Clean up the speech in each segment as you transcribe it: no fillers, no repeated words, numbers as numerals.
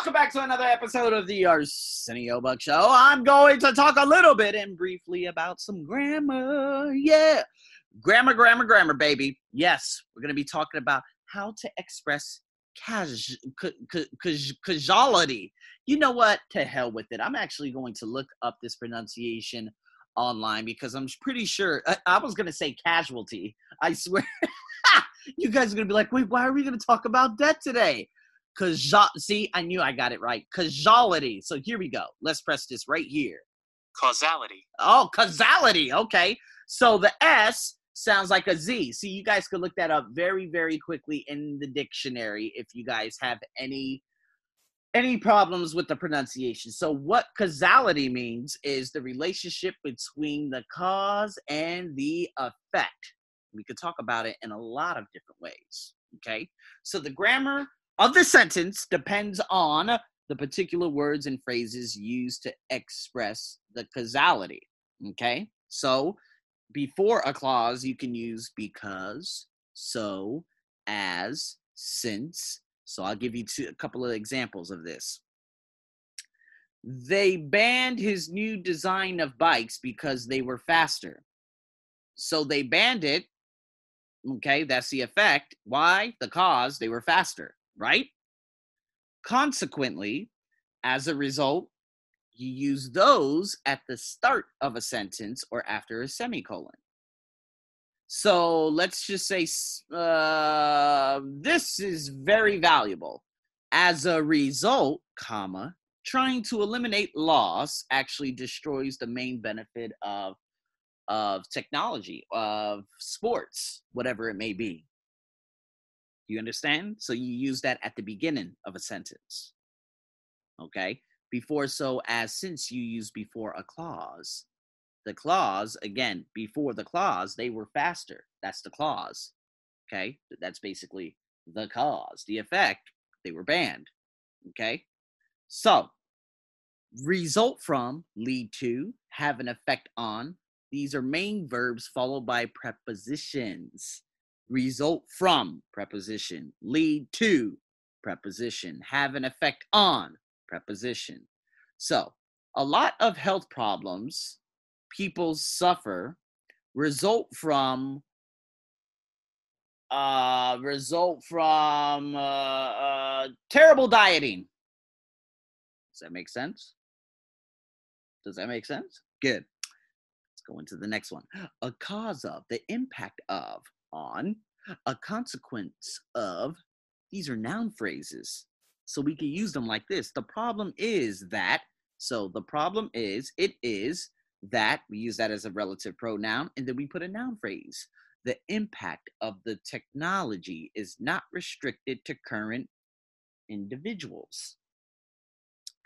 Welcome back to another episode of the Arsenio Buck Show. I'm going to talk a little bit and briefly about some grammar. Yeah. Grammar, baby. Yes, we're going to be talking about how to express casuality. You know what? To hell with it. I'm actually going to look up this pronunciation online because I'm pretty sure I was going to say casualty. I swear. You guys are going to be like, wait, why are we going to talk about that today? See, I knew I got it right. Causality. So here we go. Let's press this right here. Causality. Oh, causality. Okay. So the S sounds like a Z. See, you guys could look that up very, very quickly in the dictionary if you guys have any problems with the pronunciation. So what causality means is the relationship between the cause and the effect. We could talk about it in a lot of different ways. Okay. So the grammar of the sentence depends on the particular words and phrases used to express the causality, okay? So before a clause, you can use because, so, as, since. So I'll give you a couple of examples of this. They banned his new design of bikes because they were faster. So they banned it, okay? That's the effect. Why? The cause, they were faster. Right? Consequently, as a result, you use those at the start of a sentence or after a semicolon. So let's just say this is very valuable. As a result, comma, trying to eliminate loss actually destroys the main benefit of technology, of sports, whatever it may be. You understand? So you use that at the beginning of a sentence. Okay? Before, so, as, since, you use before a clause. The clause, again, before the clause, they were faster. That's the clause. Okay? That's basically the cause. The effect, they were banned. Okay? So, result from, lead to, have an effect on. These are main verbs followed by prepositions. Result from, preposition. Lead to, preposition. Have an effect on, preposition. So, a lot of health problems people suffer result from terrible dieting. Does that make sense? Good. Let's go into the next one. A cause of, the impact of, on, a consequence of. These are noun phrases, so we can use them like this. The problem is that, so the problem is, it is, that, we use that as a relative pronoun, and then we put a noun phrase. The impact of the technology is not restricted to current individuals.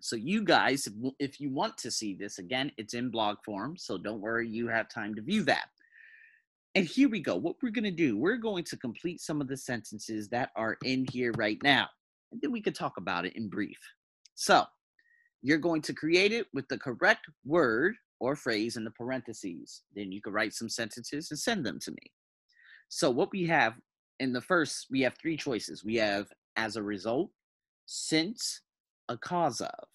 So you guys, if you want to see this, again, it's in blog form, so don't worry, you have time to view that. And here we go. What we're going to do, we're going to complete some of the sentences that are in here right now. And then we can talk about it in brief. So you're going to create it with the correct word or phrase in the parentheses. Then you can write some sentences and send them to me. So what we have in the first, we have three choices. We have as a result, since, a cause of.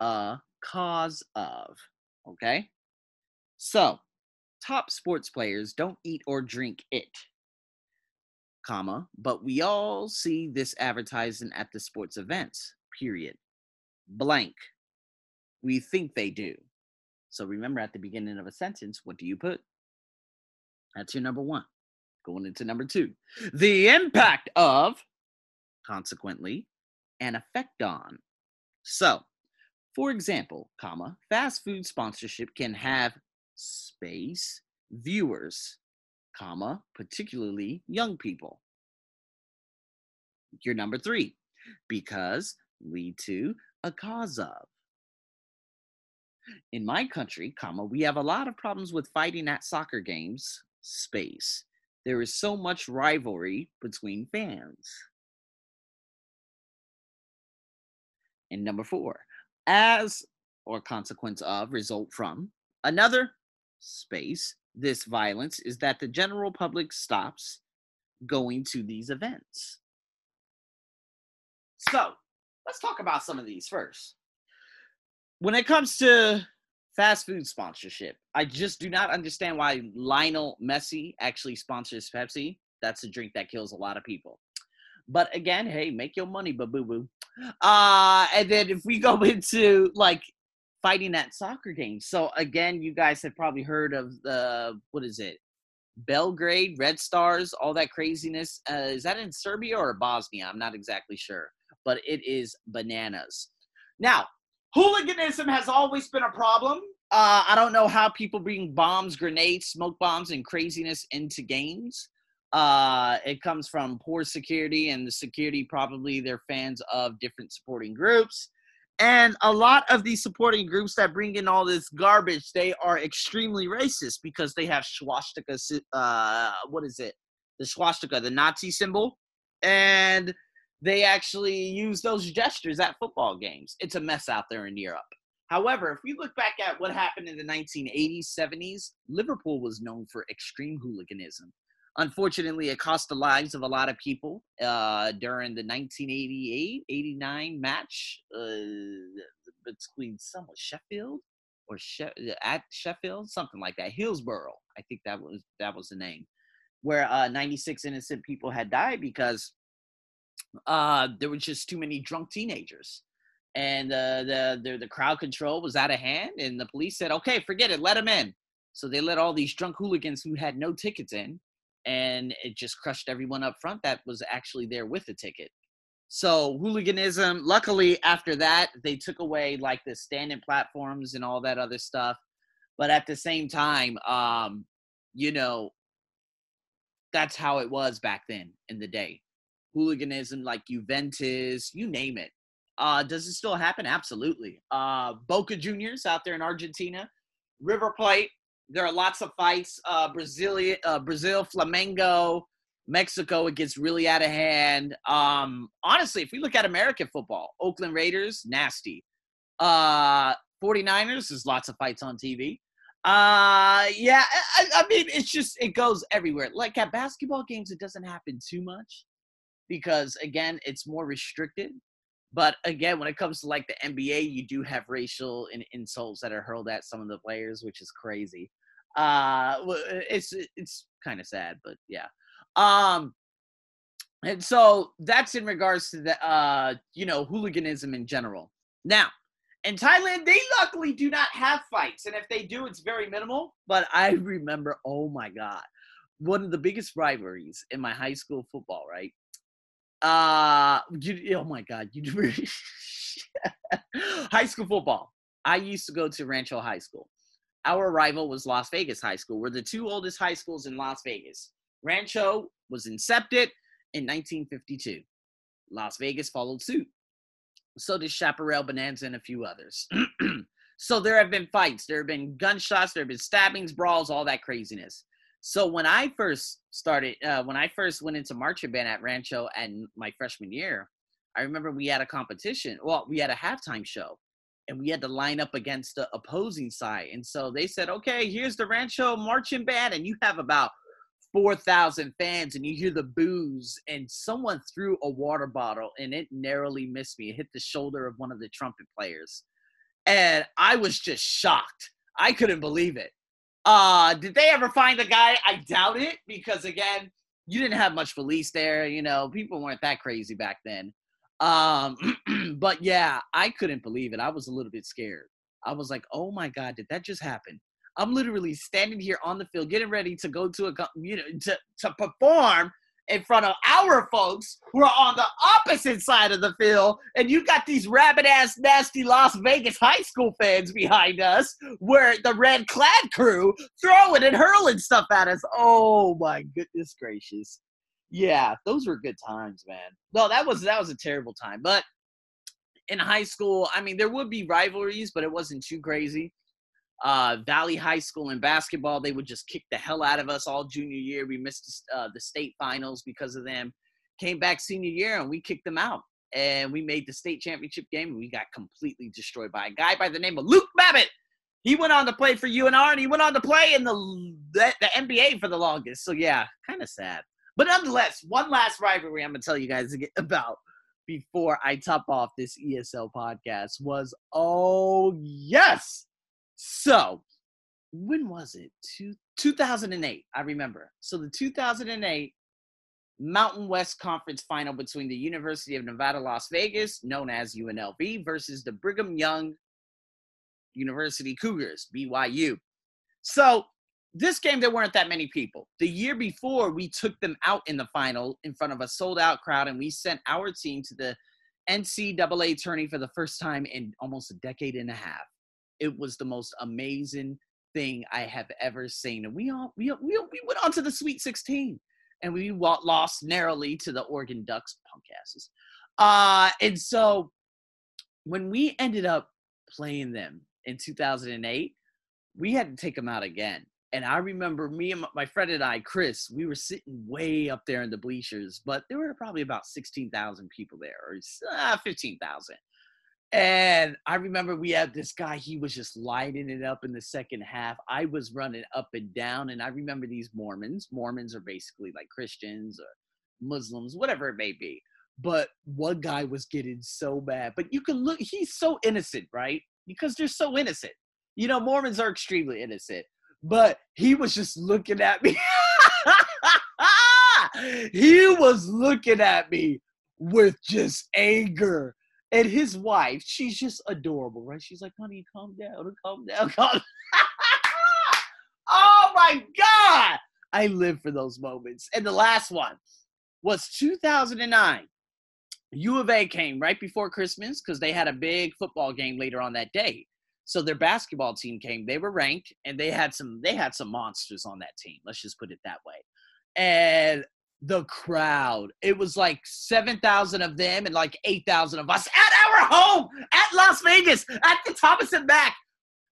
A cause of. Okay? So, top sports players don't eat or drink it, comma, but we all see this advertising at the sports events, period, blank. We think they do. So remember at the beginning of a sentence, what do you put? That's your number one. Going into number two. The impact of, consequently, an effect on. So, for example, comma, fast food sponsorship can have space viewers, comma, particularly young people. Your number three, because, lead to, a cause of. In my country, comma, we have a lot of problems with fighting at soccer games, space. There is so much rivalry between fans. And number four, as or consequence of, result from, another space, this violence, is that the general public stops going to these events. So, Let's talk about some of these first. When it comes to fast food sponsorship, I just do not understand why Lionel Messi actually sponsors Pepsi. That's a drink that kills a lot of people. But again, hey, make your money, boo-boo. And then if we go into, like, fighting at soccer games. So, again, you guys have probably heard of the, what is it, Belgrade, Red Stars, all that craziness. Is that in Serbia or Bosnia? I'm not exactly sure. But it is bananas. Now, hooliganism has always been a problem. I don't know how people bring bombs, grenades, smoke bombs, and craziness into games. It comes from poor security, and the security probably they're fans of different supporting groups. And a lot of these supporting groups that bring in all this garbage, they are extremely racist because they have swastika, the swastika, the Nazi symbol. And they actually use those gestures at football games. It's a mess out there in Europe. However, if we look back at what happened in the 1980s, 70s, Liverpool was known for extreme hooliganism. Unfortunately, it cost the lives of a lot of people during the 1988-89 match between someone Sheffield or at Sheffield, something like that. Hillsborough, I think that was the name, where 96 innocent people had died because there were just too many drunk teenagers, and the crowd control was out of hand, and the police said, "Okay, forget it, let them in." So they let all these drunk hooligans who had no tickets in. And it just crushed everyone up front that was actually there with a ticket. So hooliganism, luckily after that, they took away like the standing platforms and all that other stuff. But at the same time, that's how it was back then in the day. Hooliganism like Juventus, you name it. Does it still happen? Absolutely. Boca Juniors out there in Argentina, River Plate. There are lots of fights, Brazil, Flamengo, Mexico. It gets really out of hand. Honestly, if we look at American football, Oakland Raiders, nasty. 49ers, there's lots of fights on TV. I mean, it's just, it goes everywhere. Like at basketball games, it doesn't happen too much because, again, it's more restricted. But again, when it comes to like the NBA, you do have racial and insults that are hurled at some of the players, which is crazy. It's kind of sad, but yeah. And so that's in regards to the hooliganism in general. Now, in Thailand, they luckily do not have fights, and if they do, it's very minimal. But I remember, oh my God, one of the biggest rivalries in my high school football, right? Oh my God, high school football. I used to go to Rancho High School. Our rival was Las Vegas High School. We're the two oldest high schools in Las Vegas. Rancho was incepted in 1952. Las Vegas followed suit. So did Chaparral, Bonanza, and a few others. So there have been fights. There have been gunshots. There have been stabbings, brawls, all that craziness. So when I first started, when I first went into marching band at Rancho and my freshman year, I remember we had a competition. Well, we had a halftime show and we had to line up against the opposing side. And so they said, okay, here's the Rancho marching band. And you have about 4,000 fans and you hear the boos and someone threw a water bottle and it narrowly missed me. It hit the shoulder of one of the trumpet players. And I was just shocked. I couldn't believe it. Did they ever find the guy? I doubt it because, again, you didn't have much police there. People weren't that crazy back then. But, yeah, I couldn't believe it. I was a little bit scared. I was like, oh, my God, did that just happen? I'm literally standing here on the field getting ready to go to to perform in front of our folks who are on the opposite side of the field, and you got these rabid-ass, nasty Las Vegas high school fans behind us where the red-clad crew throwing and hurling stuff at us. Oh, my goodness gracious. Yeah, those were good times, man. No, that was a terrible time. But in high school, I mean, there would be rivalries, but it wasn't too crazy. Valley High School in basketball, they would just kick the hell out of us all junior year. We missed the state finals because of them. Came back senior year, and we kicked them out. And we made the state championship game, and we got completely destroyed by a guy by the name of Luke Babbitt. He went on to play for UNR, and he went on to play in the NBA for the longest. So, yeah, kind of sad. But nonetheless, one last rivalry I'm going to tell you guys about. before I top off this ESL podcast was, oh, yes. So when was it? 2008, I remember. So the 2008 Mountain West Conference final between the University of Nevada, Las Vegas, known as UNLV, versus the Brigham Young University Cougars, BYU. So this game, there weren't that many people. The year before, we took them out in the final in front of a sold-out crowd, and we sent our team to the NCAA tourney for the first time in almost a decade and a half. It was the most amazing thing I have ever seen. And we went on to the Sweet 16, and we lost narrowly to the Oregon Ducks, punk asses. And so when we ended up playing them in 2008, we had to take them out again. And I remember me and my friend and I, Chris, we were sitting way up there in the bleachers, but there were probably about 16,000 people there, or 15,000. And I remember we had this guy, he was just lighting it up in the second half. I was running up and down, and I remember these Mormons. Mormons are basically like Christians or Muslims, whatever it may be. But one guy was getting so bad. But you can look, he's so innocent, right? Because they're so innocent. You know, Mormons are extremely innocent. But he was just looking at me. He was looking at me with just anger. And his wife, she's just adorable, right? She's like, honey, calm down, calm down, calm down. Oh, my God. I live for those moments. And the last one was 2009. U of A came right before Christmas because they had a big football game later on that day. So their basketball team came. They were ranked, and they had some monsters on that team. Let's just put it that way. And the crowd, it was like 7,000 of them and like 8,000 of us at our home at Las Vegas at the Thomas and Mack.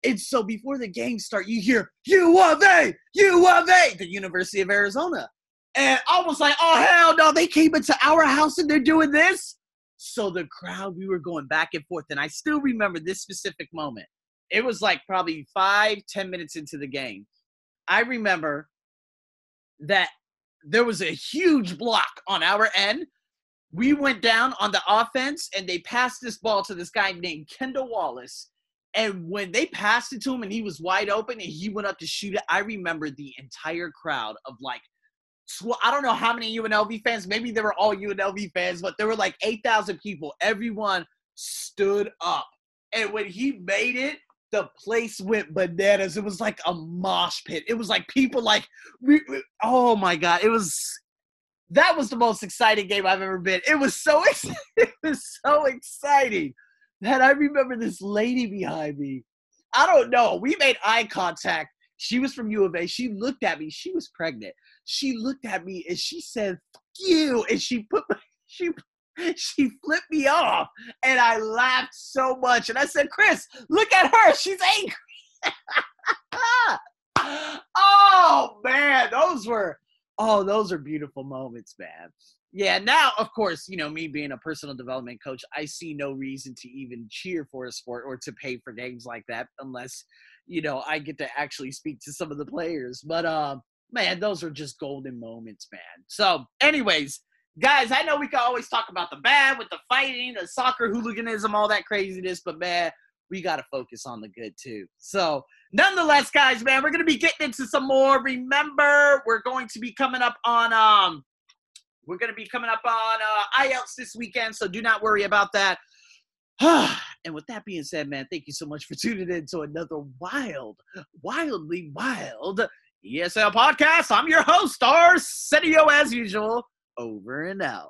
And so before the game start, you hear U of A, the University of Arizona, and I was like, oh hell no, they came into our house and they're doing this. So the crowd, we were going back and forth, and I still remember this specific moment. It was like probably 5-10 minutes into the game. I remember that there was a huge block on our end. We went down on the offense, and they passed this ball to this guy named Kendall Wallace. And when they passed it to him and he was wide open and he went up to shoot it, I remember the entire crowd of like, I don't know how many UNLV fans, maybe they were all UNLV fans, but there were like 8,000 people. Everyone stood up. And when he made it, the place went bananas. It was like a mosh pit. It was like people like, oh my God. That was the most exciting game I've ever been. It was so exciting that I remember this lady behind me. I don't know. We made eye contact. She was from U of A. She looked at me. She was pregnant. She looked at me and she said, "Fuck you." And she flipped me off, and I laughed so much. And I said, "Chris, look at her. She's angry." Oh man, those are beautiful moments, man. Yeah. Now, of course, you know, me being a personal development coach, I see no reason to even cheer for a sport or to pay for games like that unless, you know, I get to actually speak to some of the players. But man, those are just golden moments, man. So anyways, guys, I know we can always talk about the bad with the fighting, the soccer hooliganism, all that craziness, but man, we got to focus on the good too. So nonetheless, guys, man, we're going to be getting into some more. Remember, we're going to be coming up on IELTS this weekend, so do not worry about that. And with that being said, man, thank you so much for tuning in to another wildly wild ESL podcast. I'm your host, Arsenio, as usual. Over and out.